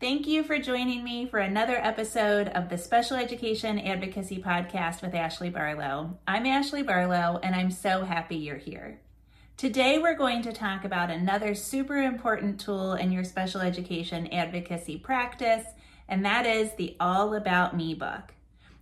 Thank you for joining me for another episode of the Special Education Advocacy Podcast with Ashley Barlow. I'm Ashley Barlow, and I'm so happy you're here. Today, we're going to talk about another super important tool in your special education advocacy practice, and that is the All About Me book.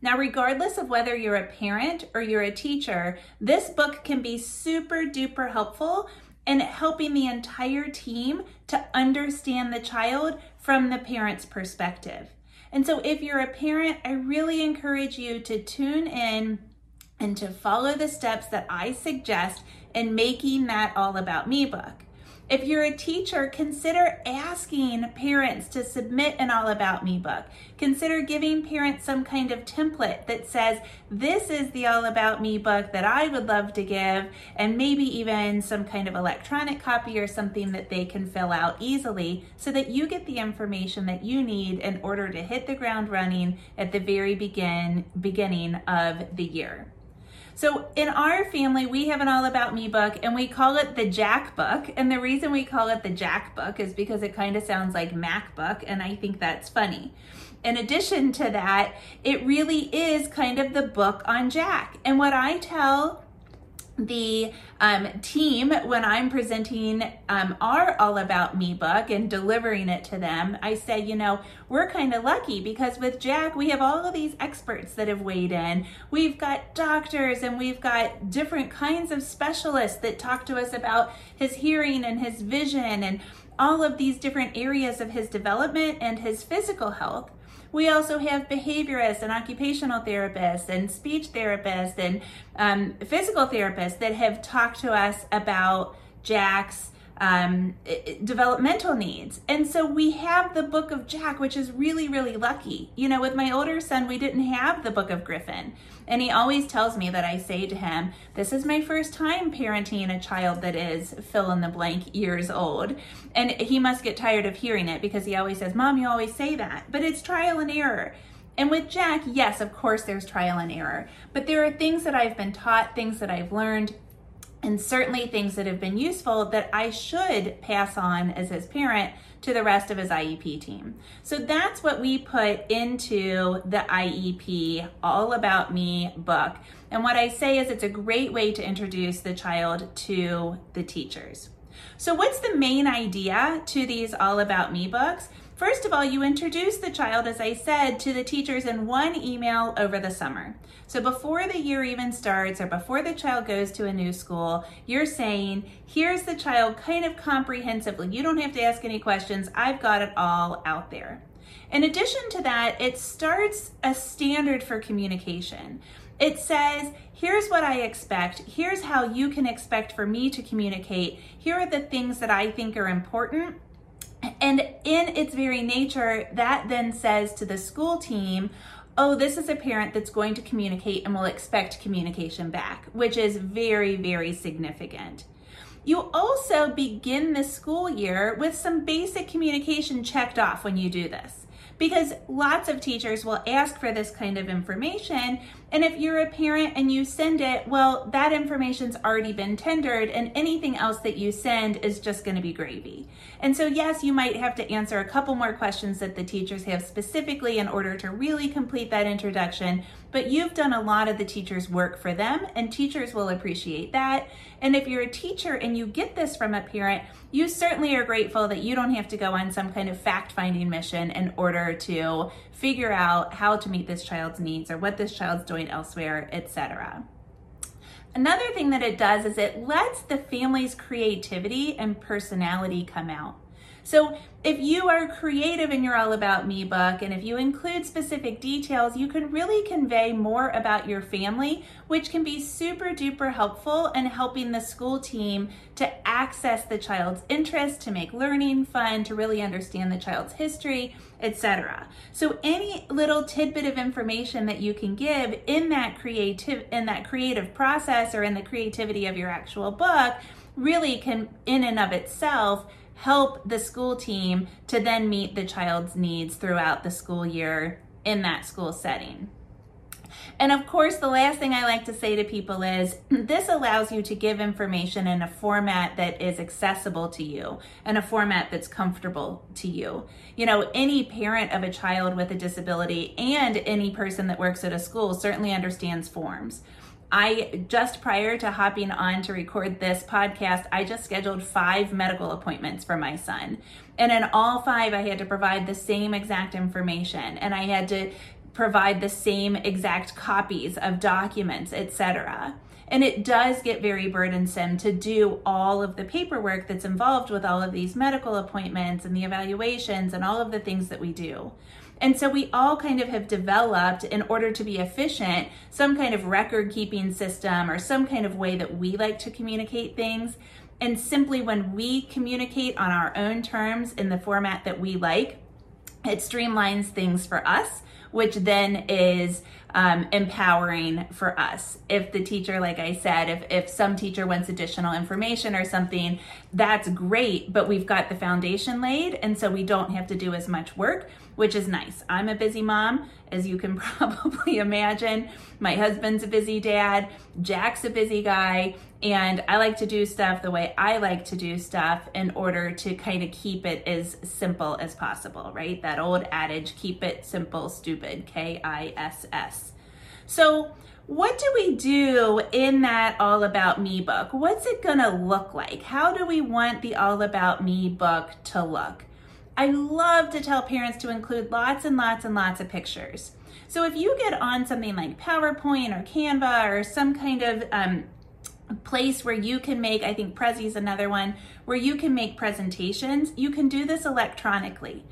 Now, regardless of whether you're a parent or you're a teacher, this book can be super duper helpful in helping the entire team to understand the child from the parent's perspective. And so if you're a parent, I really encourage you to tune in and to follow the steps that I suggest in making that All About Me book. If you're a teacher, consider asking parents to submit an All About Me book. Consider giving parents some kind of template that says, this is the All About Me book that I would love to give, and maybe even some kind of electronic copy or something that they can fill out easily so that you get the information that you need in order to hit the ground running at the very beginning of the year. So in our family, we have an All About Me book and we call it the Jack book. And the reason we call it the Jack book is because it kind of sounds like MacBook, and I think that's funny. In addition to that, it really is kind of the book on Jack. And what I tell the team when I'm presenting our All About Me book and delivering it to them, I say, you know, we're kind of lucky because with Jack, we have all of these experts that have weighed in. We've got doctors and we've got different kinds of specialists that talk to us about his hearing and his vision and all of these different areas of his development and his physical health. We also have behaviorists and occupational therapists and speech therapists and physical therapists that have talked to us about Jack's developmental needs. And so we have the book of Jack, which is really, really lucky. You know, with my older son, we didn't have the book of Griffin. And he always tells me that I say to him, this is my first time parenting a child that is fill in the blank years old. And he must get tired of hearing it because he always says, Mom, you always say that, but it's trial and error. And with Jack, yes, of course, there's trial and error, but there are things that I've been taught, things that I've learned, and certainly things that have been useful that I should pass on as his parent to the rest of his IEP team. So that's what we put into the IEP All About Me book. And what I say is it's a great way to introduce the child to the teachers. So what's the main idea to these All About Me books? First of all, you introduce the child, as I said, to the teachers in one email over the summer. So before the year even starts or before the child goes to a new school, you're saying, here's the child kind of comprehensively. You don't have to ask any questions. I've got it all out there. In addition to that, it starts a standard for communication. It says, here's what I expect. Here's how you can expect for me to communicate. Here are the things that I think are important. And in its very nature, that then says to the school team, oh, this is a parent that's going to communicate and will expect communication back, which is very, very significant. You also begin the school year with some basic communication checked off when you do this, because lots of teachers will ask for this kind of information. And if you're a parent and you send it, well, that information's already been tendered and anything else that you send is just going to be gravy. And so, yes, you might have to answer a couple more questions that the teachers have specifically in order to really complete that introduction, but you've done a lot of the teacher's work for them and teachers will appreciate that. And if you're a teacher and you get this from a parent, you certainly are grateful that you don't have to go on some kind of fact-finding mission in order to figure out how to meet this child's needs or what this child's doing elsewhere, etc. Another thing that it does is it lets the family's creativity and personality come out. So if you are creative in your All About Me book, and if you include specific details, you can really convey more about your family, which can be super duper helpful in helping the school team to access the child's interests, to make learning fun, to really understand the child's history, etc. So any little tidbit of information that you can give in that creative process or in the creativity of your actual book really can, in and of itself, help the school team to then meet the child's needs throughout the school year in that school setting. And of course, the last thing I like to say to people is this allows you to give information in a format that is accessible to you and a format that's comfortable to you. You know, any parent of a child with a disability and any person that works at a school certainly understands forms. I just prior to hopping on to record this podcast, I just scheduled 5 medical appointments for my son. And in all 5, I had to provide the same exact information and I had to provide the same exact copies of documents, etc. And it does get very burdensome to do all of the paperwork that's involved with all of these medical appointments and the evaluations and all of the things that we do. And so we all kind of have developed, in order to be efficient, some kind of record keeping system or some kind of way that we like to communicate things. And simply when we communicate on our own terms in the format that we like, it streamlines things for us, which then is empowering for us. If the teacher, like I said, if some teacher wants additional information or something, that's great, but we've got the foundation laid, and so we don't have to do as much work, which is nice. I'm a busy mom, as you can probably imagine. My husband's a busy dad, Jack's a busy guy, and I like to do stuff the way I like to do stuff in order to kind of keep it as simple as possible, right? That old adage, keep it simple, stupid, KISS. So what do we do in that All About Me book? What's it gonna look like? How do we want the All About Me book to look? I love to tell parents to include lots and lots and lots of pictures. So if you get on something like PowerPoint or Canva or some kind of place where you can make, I think Prezi's another one, where you can make presentations, you can do this electronically.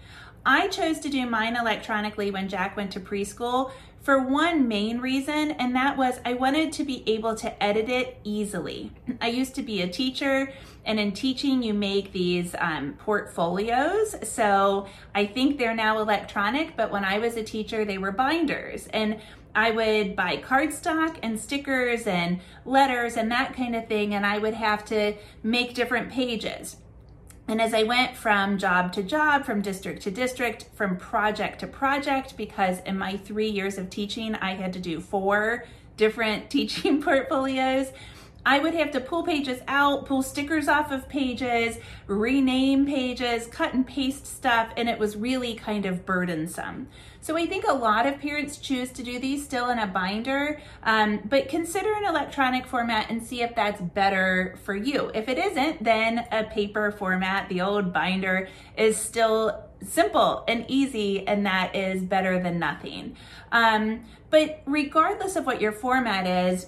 I chose to do mine electronically when Jack went to preschool for one main reason, and that was I wanted to be able to edit it easily. I used to be a teacher, and in teaching you make these portfolios, so I think they're now electronic, but when I was a teacher they were binders, and I would buy cardstock and stickers and letters and that kind of thing, and I would have to make different pages. And as I went from job to job, from district to district, from project to project, because in my 3 years of teaching, I had to do 4 different teaching portfolios, I would have to pull pages out, pull stickers off of pages, rename pages, cut and paste stuff, and it was really kind of burdensome. So I think a lot of parents choose to do these still in a binder, but consider an electronic format and see if that's better for you. If it isn't, then a paper format, the old binder, is still simple and easy, and that is better than nothing. But regardless of what your format is,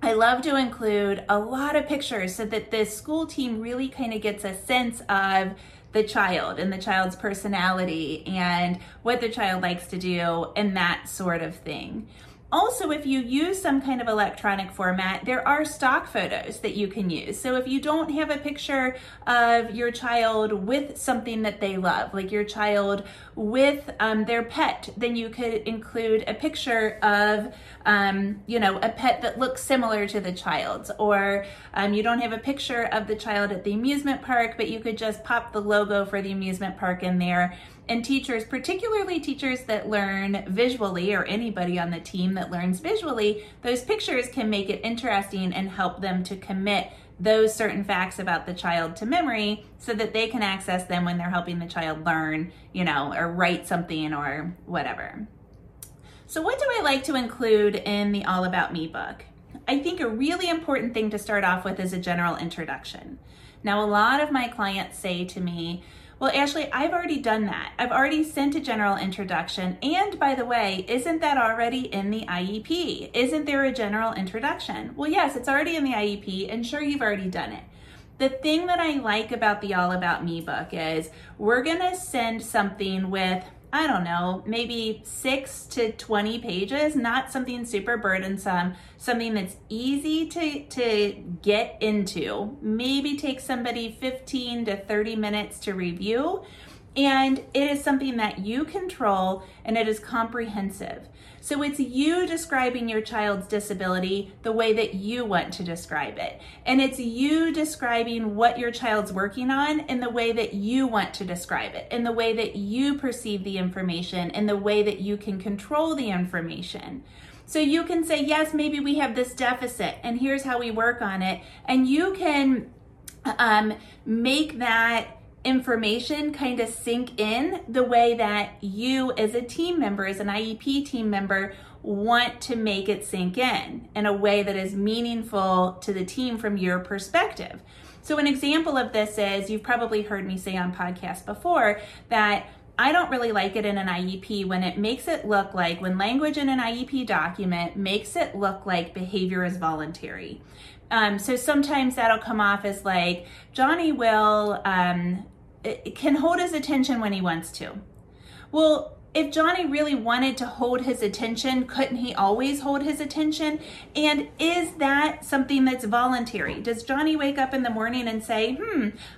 I love to include a lot of pictures so that the school team really kind of gets a sense of the child and the child's personality and what the child likes to do and that sort of thing. Also, if you use some kind of electronic format, there are stock photos that you can use. So if you don't have a picture of your child with something that they love, like your child with their pet, then you could include a picture of, a pet that looks similar to the child's, or you don't have a picture of the child at the amusement park, but you could just pop the logo for the amusement park in there. And teachers, particularly teachers that learn visually, or anybody on the team that learns visually, those pictures can make it interesting and help them to commit those certain facts about the child to memory so that they can access them when they're helping the child learn, or write something or whatever. So what do I like to include in the All About Me book? I think a really important thing to start off with is a general introduction. Now, a lot of my clients say to me, "Well, Ashley, I've already done that. I've already sent a general introduction. And by the way, isn't that already in the IEP? Isn't there a general introduction?" Well, yes, it's already in the IEP, and sure, you've already done it. The thing that I like about the All About Me book is we're gonna send something with, I don't know, maybe 6 to 20 pages, not something super burdensome, something that's easy to get into, maybe take somebody 15 to 30 minutes to review, and it is something that you control and it is comprehensive. So it's you describing your child's disability the way that you want to describe it. And it's you describing what your child's working on in the way that you want to describe it, in the way that you perceive the information, in the way that you can control the information. So you can say, yes, maybe we have this deficit and here's how we work on it. And you can make that information kind of sink in the way that you as a team member, as an IEP team member, want to make it sink in a way that is meaningful to the team from your perspective. So an example of this is, you've probably heard me say on podcasts before that I don't really like it in an IEP when it makes it look like, when language in an IEP document makes it look like behavior is voluntary. So sometimes that'll come off as like, Johnny can hold his attention when he wants to. Well, If Johnny really wanted to hold his attention, couldn't he always hold his attention? And is that something that's voluntary? Does Johnny wake up in the morning and say,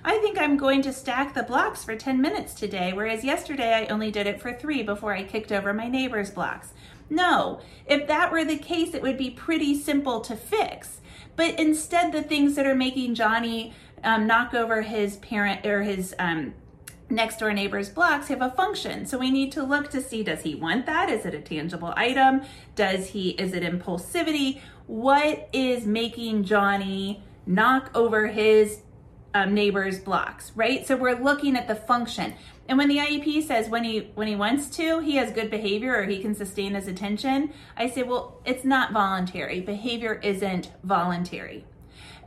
I think I'm going to stack the blocks for 10 minutes today, whereas yesterday I only did it for 3 before I kicked over my neighbor's blocks? No. If that were the case, it would be pretty simple to fix. But instead, the things that are making Johnny knock over his parent or his next door neighbor's blocks have a function. So we need to look to see, does he want that? Is it a tangible item? Is it impulsivity? What is making Johnny knock over his neighbor's blocks, right? So we're looking at the function. And when the IEP says when he wants to, he has good behavior or he can sustain his attention, I say, well, it's not voluntary. Behavior isn't voluntary.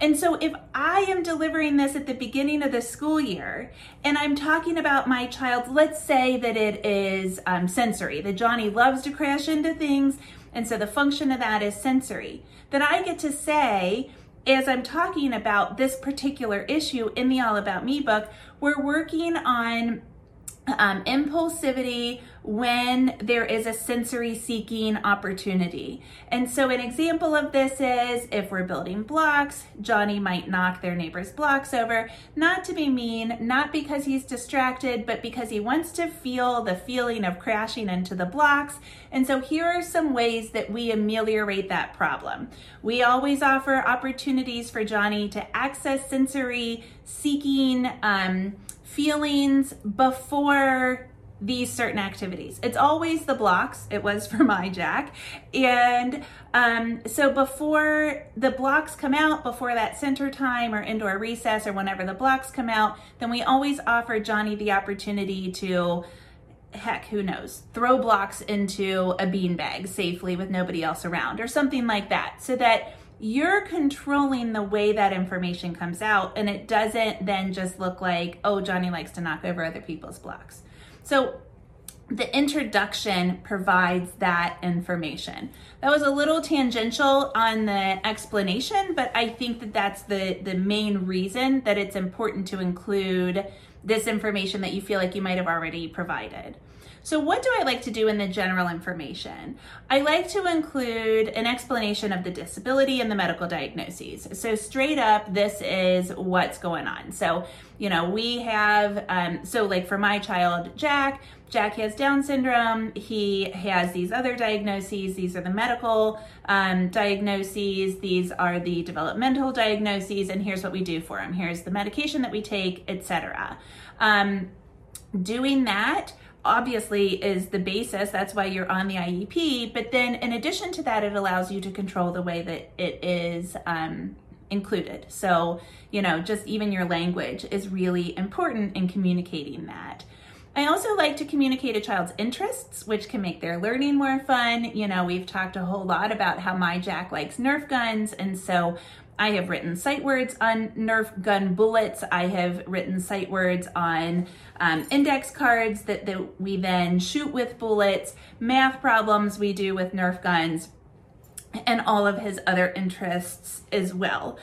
And so if I am delivering this at the beginning of the school year and I'm talking about my child, let's say that it is sensory, that Johnny loves to crash into things, and so the function of that is sensory, then I get to say, as I'm talking about this particular issue in the All About Me book, we're working on impulsivity when there is a sensory seeking opportunity. And so an example of this is if we're building blocks, Johnny might knock their neighbor's blocks over, not to be mean, not because he's distracted, but because he wants to feel the feeling of crashing into the blocks. And so here are some ways that we ameliorate that problem. We always offer opportunities for Johnny to access sensory seeking feelings before these certain activities. It's always the blocks. It was for my Jack. And so before the blocks come out, before that center time or indoor recess or whenever the blocks come out, then we always offer Johnny the opportunity to, heck, who knows, throw blocks into a beanbag safely with nobody else around or something like that, so that you're controlling the way that information comes out and it doesn't then just look like, oh, Johnny likes to knock over other people's blocks. So the introduction provides that information. That was a little tangential on the explanation, but I think that that's the main reason that it's important to include this information that you feel like you might have already provided. So what do I like to do in the general information? I like to include an explanation of the disability and the medical diagnoses. So straight up, this is what's going on. So, you know, we have, so like for my child, Jack has Down syndrome. He has these other diagnoses. These are the medical diagnoses. These are the developmental diagnoses. And here's what we do for him. Here's the medication that we take, etc. Doing that obviously is the basis. That's why you're on the IEP. But then in addition to that, it allows you to control the way that it is included. So, you know, just even your language is really important in communicating that. I also like to communicate a child's interests, which can make their learning more fun. You know, we've talked a whole lot about how my Jack likes Nerf guns. And so I have written sight words on Nerf gun bullets. I have written sight words on index cards that we then shoot with bullets, math problems we do with Nerf guns, and all of his other interests as well.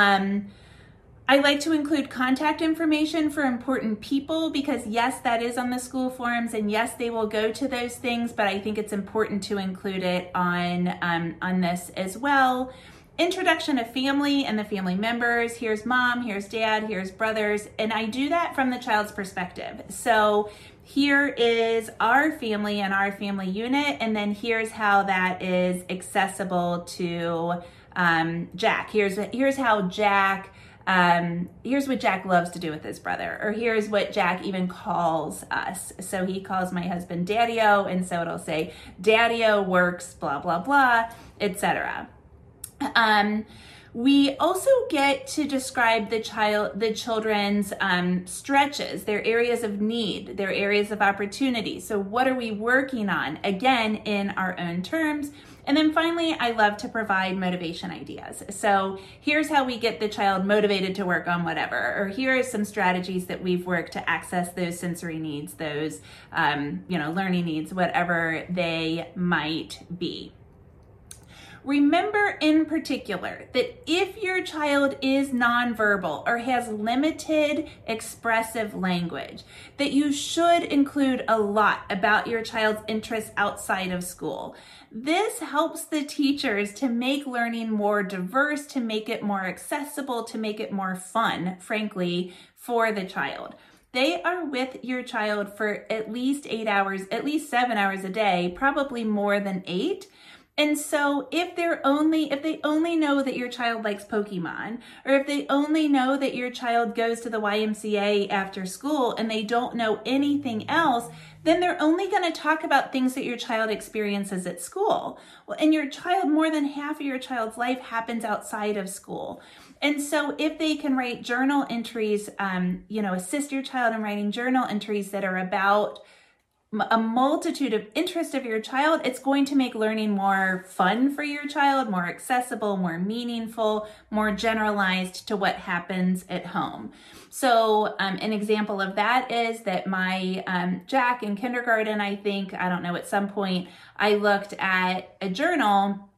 I like to include contact information for important people because yes, that is on the school forums and yes, they will go to those things, but I think it's important to include it on this as well. Introduction of family and the family members. Here's mom, here's dad, here's brothers. And I do that from the child's perspective. So here is our family and our family unit. And then here's how that is accessible to Jack. Here's how Jack, here's what Jack loves to do with his brother, or here's what Jack even calls us. So he calls my husband Daddy-o, and so it'll say Daddy-o works, blah, blah, blah, etc. We also get to describe the children's stretches, their areas of need, their areas of opportunity. So what are we working on? Again, in our own terms. And then finally, I love to provide motivation ideas. So here's how we get the child motivated to work on whatever, or here are some strategies that we've worked to access those sensory needs, those learning needs, whatever they might be. Remember in particular that if your child is nonverbal or has limited expressive language, that you should include a lot about your child's interests outside of school. This helps the teachers to make learning more diverse, to make it more accessible, to make it more fun, frankly, for the child. They are with your child for at least 8 hours, at least 7 hours a day, probably more than 8. And so if they only know that your child likes Pokemon, or if they only know that your child goes to the YMCA after school and they don't know anything else, then they're only going to talk about things that your child experiences at school. Well, and your child, more than half of your child's life happens outside of school. And so if they can write journal entries, assist your child in writing journal entries that are about a multitude of interests of your child, it's going to make learning more fun for your child, more accessible, more meaningful, more generalized to what happens at home. So an example of that is that my Jack in kindergarten, at some point I looked at a journal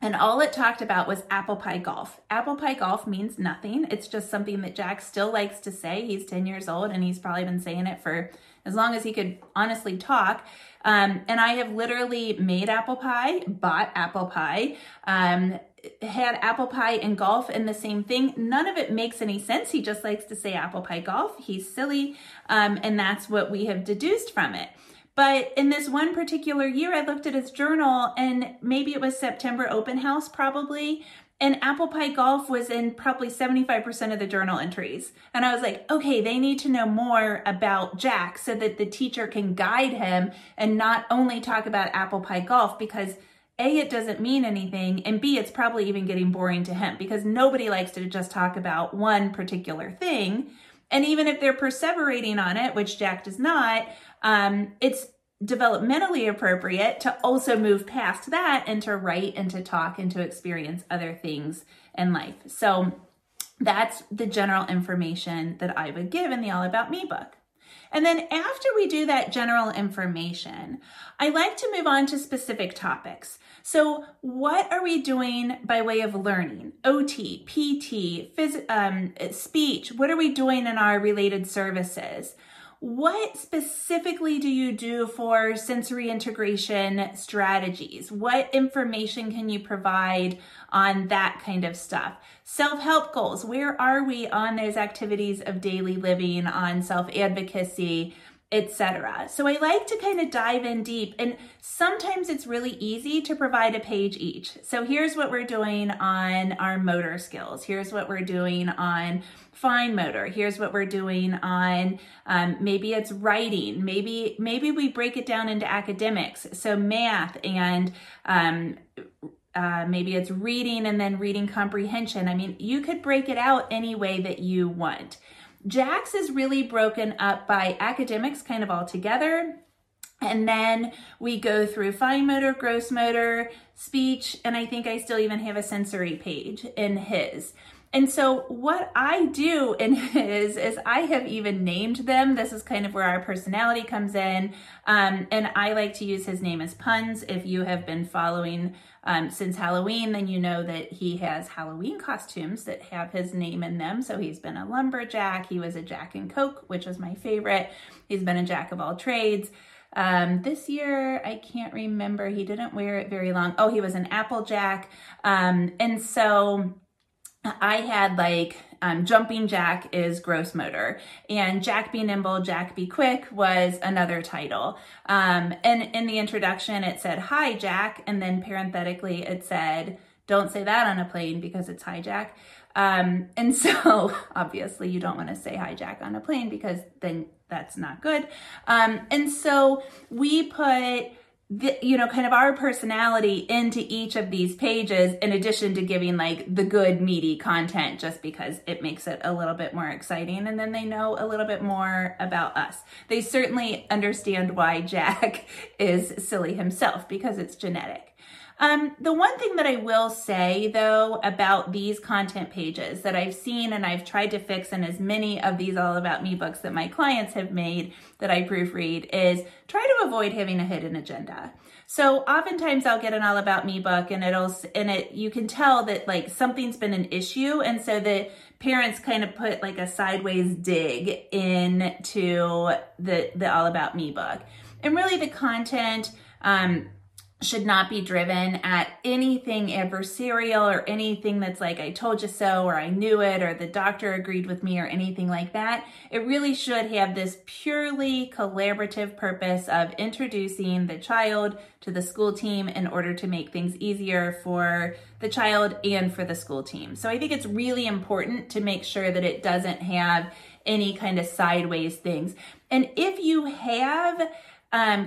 and all it talked about was apple pie golf. Apple pie golf means nothing. It's just something that Jack still likes to say. He's 10 years old and he's probably been saying it for as long as he could honestly talk. And I have literally made apple pie, bought apple pie, had apple pie and golf in the same thing. None of it makes any sense. He just likes to say apple pie golf. He's silly. And that's what we have deduced from it. But in this one particular year, I looked at his journal, and maybe it was September open house probably, and apple pie golf was in probably 75% of the journal entries. And I was like, okay, they need to know more about Jack so that the teacher can guide him and not only talk about apple pie golf, because A, it doesn't mean anything, and B, it's probably even getting boring to him because nobody likes to just talk about one particular thing. And even if they're perseverating on it, which Jack does not, it's developmentally appropriate to also move past that and to write and to talk and to experience other things in life. So that's the general information that I would give in the All About Me book. And then after we do that general information, I like to move on to specific topics. So what are we doing by way of learning? OT, PT, speech, what are we doing in our related services? What specifically do you do for sensory integration strategies? What information can you provide on that kind of stuff? Self-help goals, where are we on those activities of daily living, on self-advocacy, etc. So I like to kind of dive in deep, and sometimes it's really easy to provide a page each. So here's what we're doing on our motor skills. Here's what we're doing on fine motor. Here's what we're doing on maybe it's writing. Maybe we break it down into academics. So math and maybe it's reading and then reading comprehension. I mean, you could break it out any way that you want. Jack's is really broken up by academics kind of all together. And then we go through fine motor, gross motor, speech, and I think I still even have a sensory page in his. And so what I do in his is I have even named them. This is kind of where our personality comes in. And I like to use his name as puns. If you have been following since Halloween, then you know that he has Halloween costumes that have his name in them. So he's been a lumberjack. He was a Jack and Coke, which was my favorite. He's been a jack of all trades. This year, I can't remember. He didn't wear it very long. Oh, he was an Applejack. And so I had Jumping Jack is gross motor, and Jack Be Nimble, Jack Be Quick was another title. And in the introduction, it said, "Hi, Jack," and then parenthetically, it said, "Don't say that on a plane because it's hijack." And so obviously you don't want to say hijack on a plane because then that's not good. And so we put kind of our personality into each of these pages, in addition to giving the good meaty content, just because it makes it a little bit more exciting. And then they know a little bit more about us. They certainly understand why Jack is silly himself, because it's genetic. The one thing that I will say, though, about these content pages that I've seen and I've tried to fix in as many of these All About Me books that my clients have made that I proofread, is try to avoid having a hidden agenda. So oftentimes I'll get an All About Me book and you can tell that like something's been an issue. And so the parents kind of put like a sideways dig into the All About Me book. And really the content should not be driven at anything adversarial or anything that's like, I told you so, or I knew it, or the doctor agreed with me, or anything like that. It really should have this purely collaborative purpose of introducing the child to the school team in order to make things easier for the child and for the school team. So I think it's really important to make sure that it doesn't have any kind of sideways things. And if you have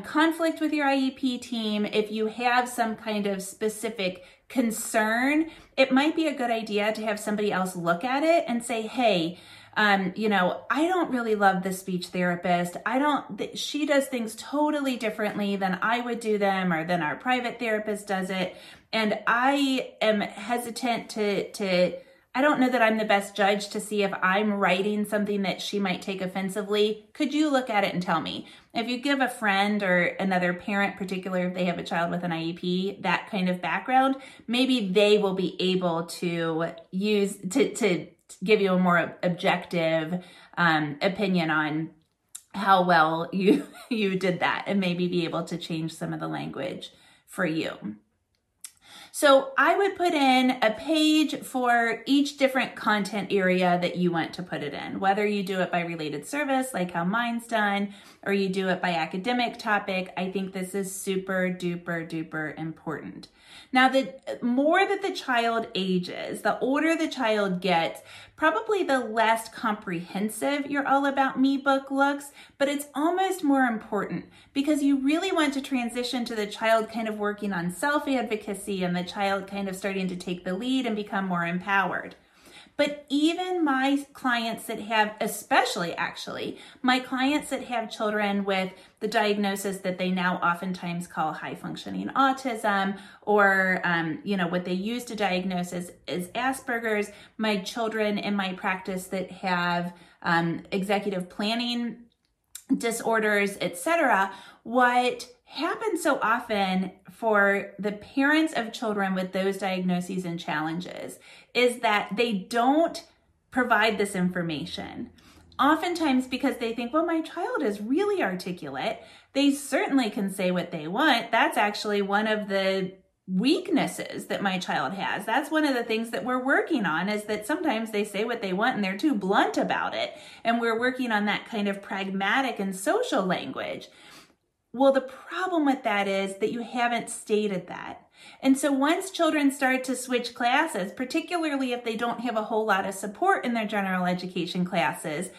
conflict with your IEP team, if you have some kind of specific concern, it might be a good idea to have somebody else look at it and say, hey, I don't really love this speech therapist. She does things totally differently than I would do them or than our private therapist does it. And I am hesitant I don't know that I'm the best judge to see if I'm writing something that she might take offensively. Could you look at it and tell me? If you give a friend or another parent, particularly if they have a child with an IEP, that kind of background, maybe they will be able to to give you a more objective opinion on how well you did that, and maybe be able to change some of the language for you. So I would put in a page for each different content area that you want to put it in, whether you do it by related service, like how mine's done, or you do it by academic topic. I think this is super duper duper important. Now, the more that the child ages, the older the child gets, probably the less comprehensive your All About Me book looks, but it's almost more important because you really want to transition to the child kind of working on self-advocacy and the child kind of starting to take the lead and become more empowered. But even my clients that have, especially actually, my clients that have children with the diagnosis that they now oftentimes call high functioning autism, or what they used to diagnose as Asperger's, my children in my practice that have executive planning disorders, etc. What happens so often for the parents of children with those diagnoses and challenges is that they don't provide this information. Oftentimes because they think, well, my child is really articulate. They certainly can say what they want. That's actually one of the weaknesses that my child has. That's one of the things that we're working on, is that sometimes they say what they want and they're too blunt about it. And we're working on that kind of pragmatic and social language. Well, the problem with that is that you haven't stated that. And so once children start to switch classes, particularly if they don't have a whole lot of support in their general education classes,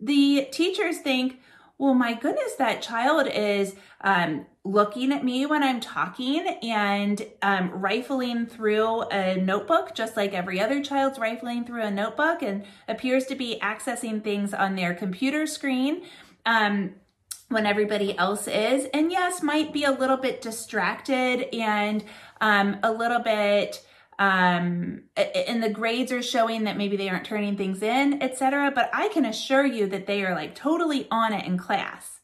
the teachers think, well, my goodness, that child is looking at me when I'm talking and rifling through a notebook, just like every other child's rifling through a notebook, and appears to be accessing things on their computer screen when everybody else is, and yes, might be a little bit distracted and a little bit, and the grades are showing that maybe they aren't turning things in, etc. But I can assure you that they are like totally on it in class.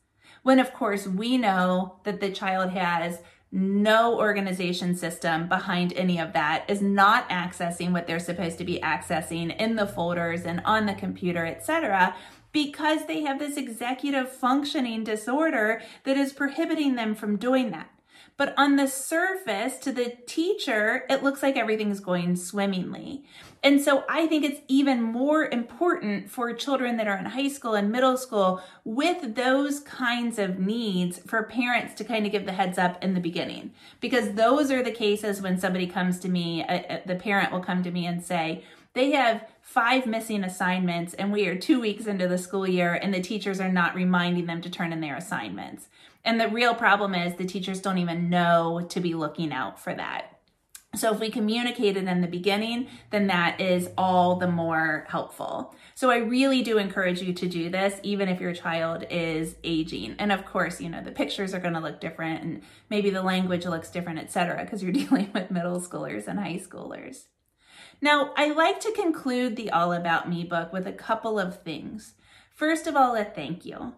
When of course we know that the child has no organization system behind any of that, is not accessing what they're supposed to be accessing in the folders and on the computer, etc., because they have this executive functioning disorder that is prohibiting them from doing that. But on the surface, to the teacher, it looks like everything's going swimmingly. And so I think it's even more important for children that are in high school and middle school with those kinds of needs for parents to kind of give the heads up in the beginning, because those are the cases when somebody comes to me, the parent will come to me and say, they have 5 missing assignments and we are 2 weeks into the school year and the teachers are not reminding them to turn in their assignments. And the real problem is the teachers don't even know to be looking out for that. So if we communicate it in the beginning, then that is all the more helpful. So I really do encourage you to do this, even if your child is aging. And of course, the pictures are going to look different and maybe the language looks different, etc., because you're dealing with middle schoolers and high schoolers. Now, I like to conclude the All About Me book with a couple of things. First of all, a thank you.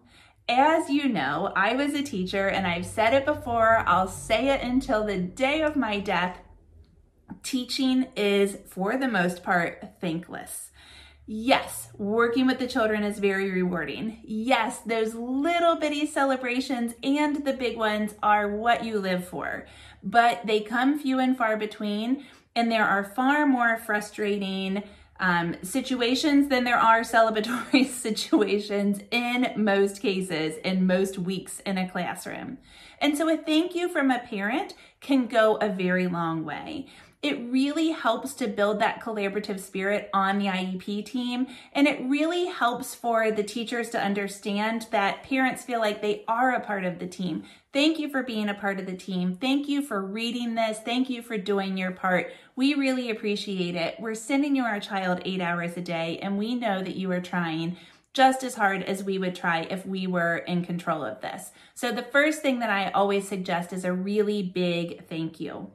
As you know, I was a teacher, and I've said it before, I'll say it until the day of my death, teaching is, for the most part, thankless. Yes, working with the children is very rewarding. Yes, those little bitty celebrations and the big ones are what you live for, but they come few and far between, and there are far more frustrating situations than there are celebratory situations in most cases, in most weeks in a classroom. And so a thank you from a parent can go a very long way. It really helps to build that collaborative spirit on the IEP team, and it really helps for the teachers to understand that parents feel like they are a part of the team. Thank you for being a part of the team. Thank you for reading this. Thank you for doing your part. We really appreciate it. We're sending you our child 8 hours a day, and we know that you are trying just as hard as we would try if we were in control of this. So the first thing that I always suggest is a really big thank you.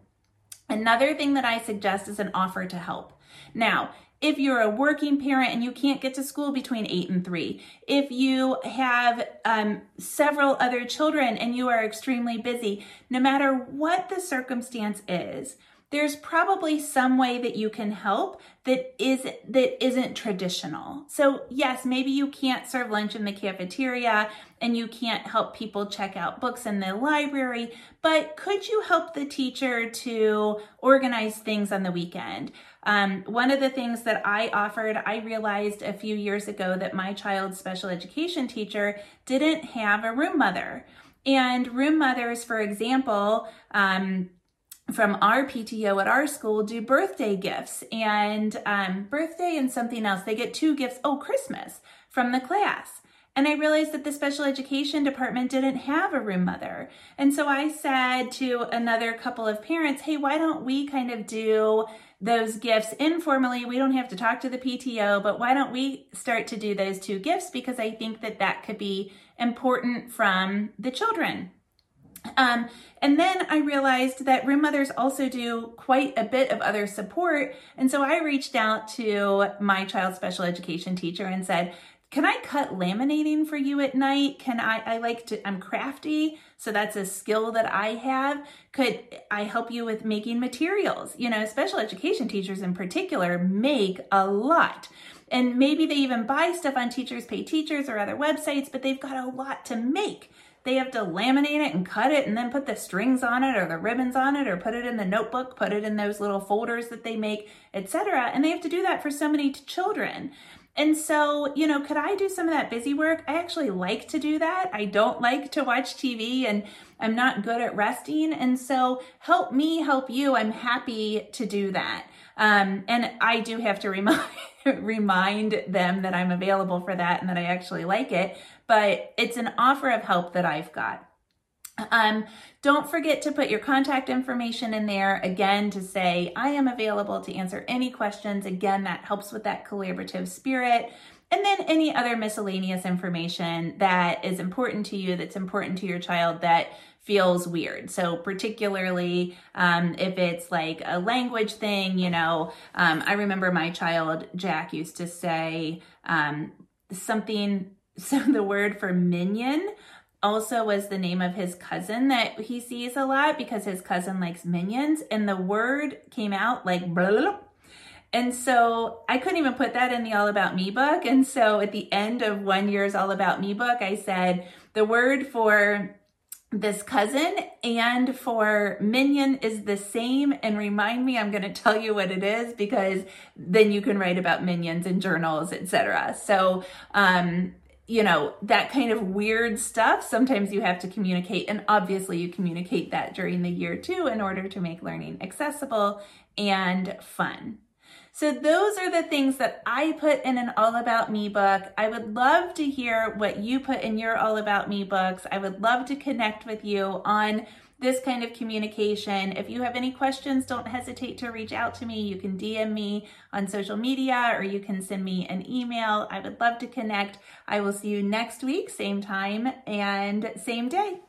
Another thing that I suggest is an offer to help. Now, if you're a working parent and you can't get to school between 8 and 3, if you have several other children and you are extremely busy, no matter what the circumstance is, there's probably some way that you can help that isn't traditional. So yes, maybe you can't serve lunch in the cafeteria and you can't help people check out books in the library, but could you help the teacher to organize things on the weekend? One of the things that I offered, I realized a few years ago that my child's special education teacher didn't have a room mother. And room mothers, for example, from our PTO at our school do birthday gifts and birthday and something else. They get 2 gifts, Christmas, from the class. And I realized that the special education department didn't have a room mother. And so I said to another couple of parents, hey, why don't we kind of do those gifts informally? We don't have to talk to the PTO, but why don't we start to do those 2 gifts? Because I think that that could be important from the children. And then I realized that room mothers also do quite a bit of other support. And so I reached out to my child's special education teacher and said, can I cut laminating for you at night? I'm crafty. So that's a skill that I have. Could I help you with making materials? You know, special education teachers in particular make a lot. And maybe they even buy stuff on Teachers Pay Teachers or other websites, but they've got a lot to make. They have to laminate it and cut it and then put the strings on it or the ribbons on it or put it in the notebook, put it in those little folders that they make, etc. And they have to do that for so many children. And so, you know, could I do some of that busy work? I actually like to do that. I don't like to watch TV and I'm not good at resting. And so help me help you. I'm happy to do that. And I do have to remind them that I'm available for that and that I actually like it. But it's an offer of help that I've got. Don't forget to put your contact information in there, again, to say, I am available to answer any questions. Again, that helps with that collaborative spirit. And then any other miscellaneous information that is important to you, that's important to your child, that feels weird. So particularly if it's like a language thing, you know, I remember my child, Jack, used to say something. So the word for minion also was the name of his cousin that he sees a lot because his cousin likes minions, and the word came out like blah. And so I couldn't even put that in the All About Me book. And so at the end of one year's All About Me book, I said the word for this cousin and for minion is the same, and remind me, I'm going to tell you what it is, because then you can write about minions in journals, etc. So, you know, that kind of weird stuff, sometimes you have to communicate, and obviously you communicate that during the year too in order to make learning accessible and fun. So those are the things that I put in an All About Me book. I would love to hear what you put in your All About Me books. I would love to connect with you on this kind of communication. If you have any questions, don't hesitate to reach out to me. You can DM me on social media, or you can send me an email. I would love to connect. I will see you next week, same time and same day.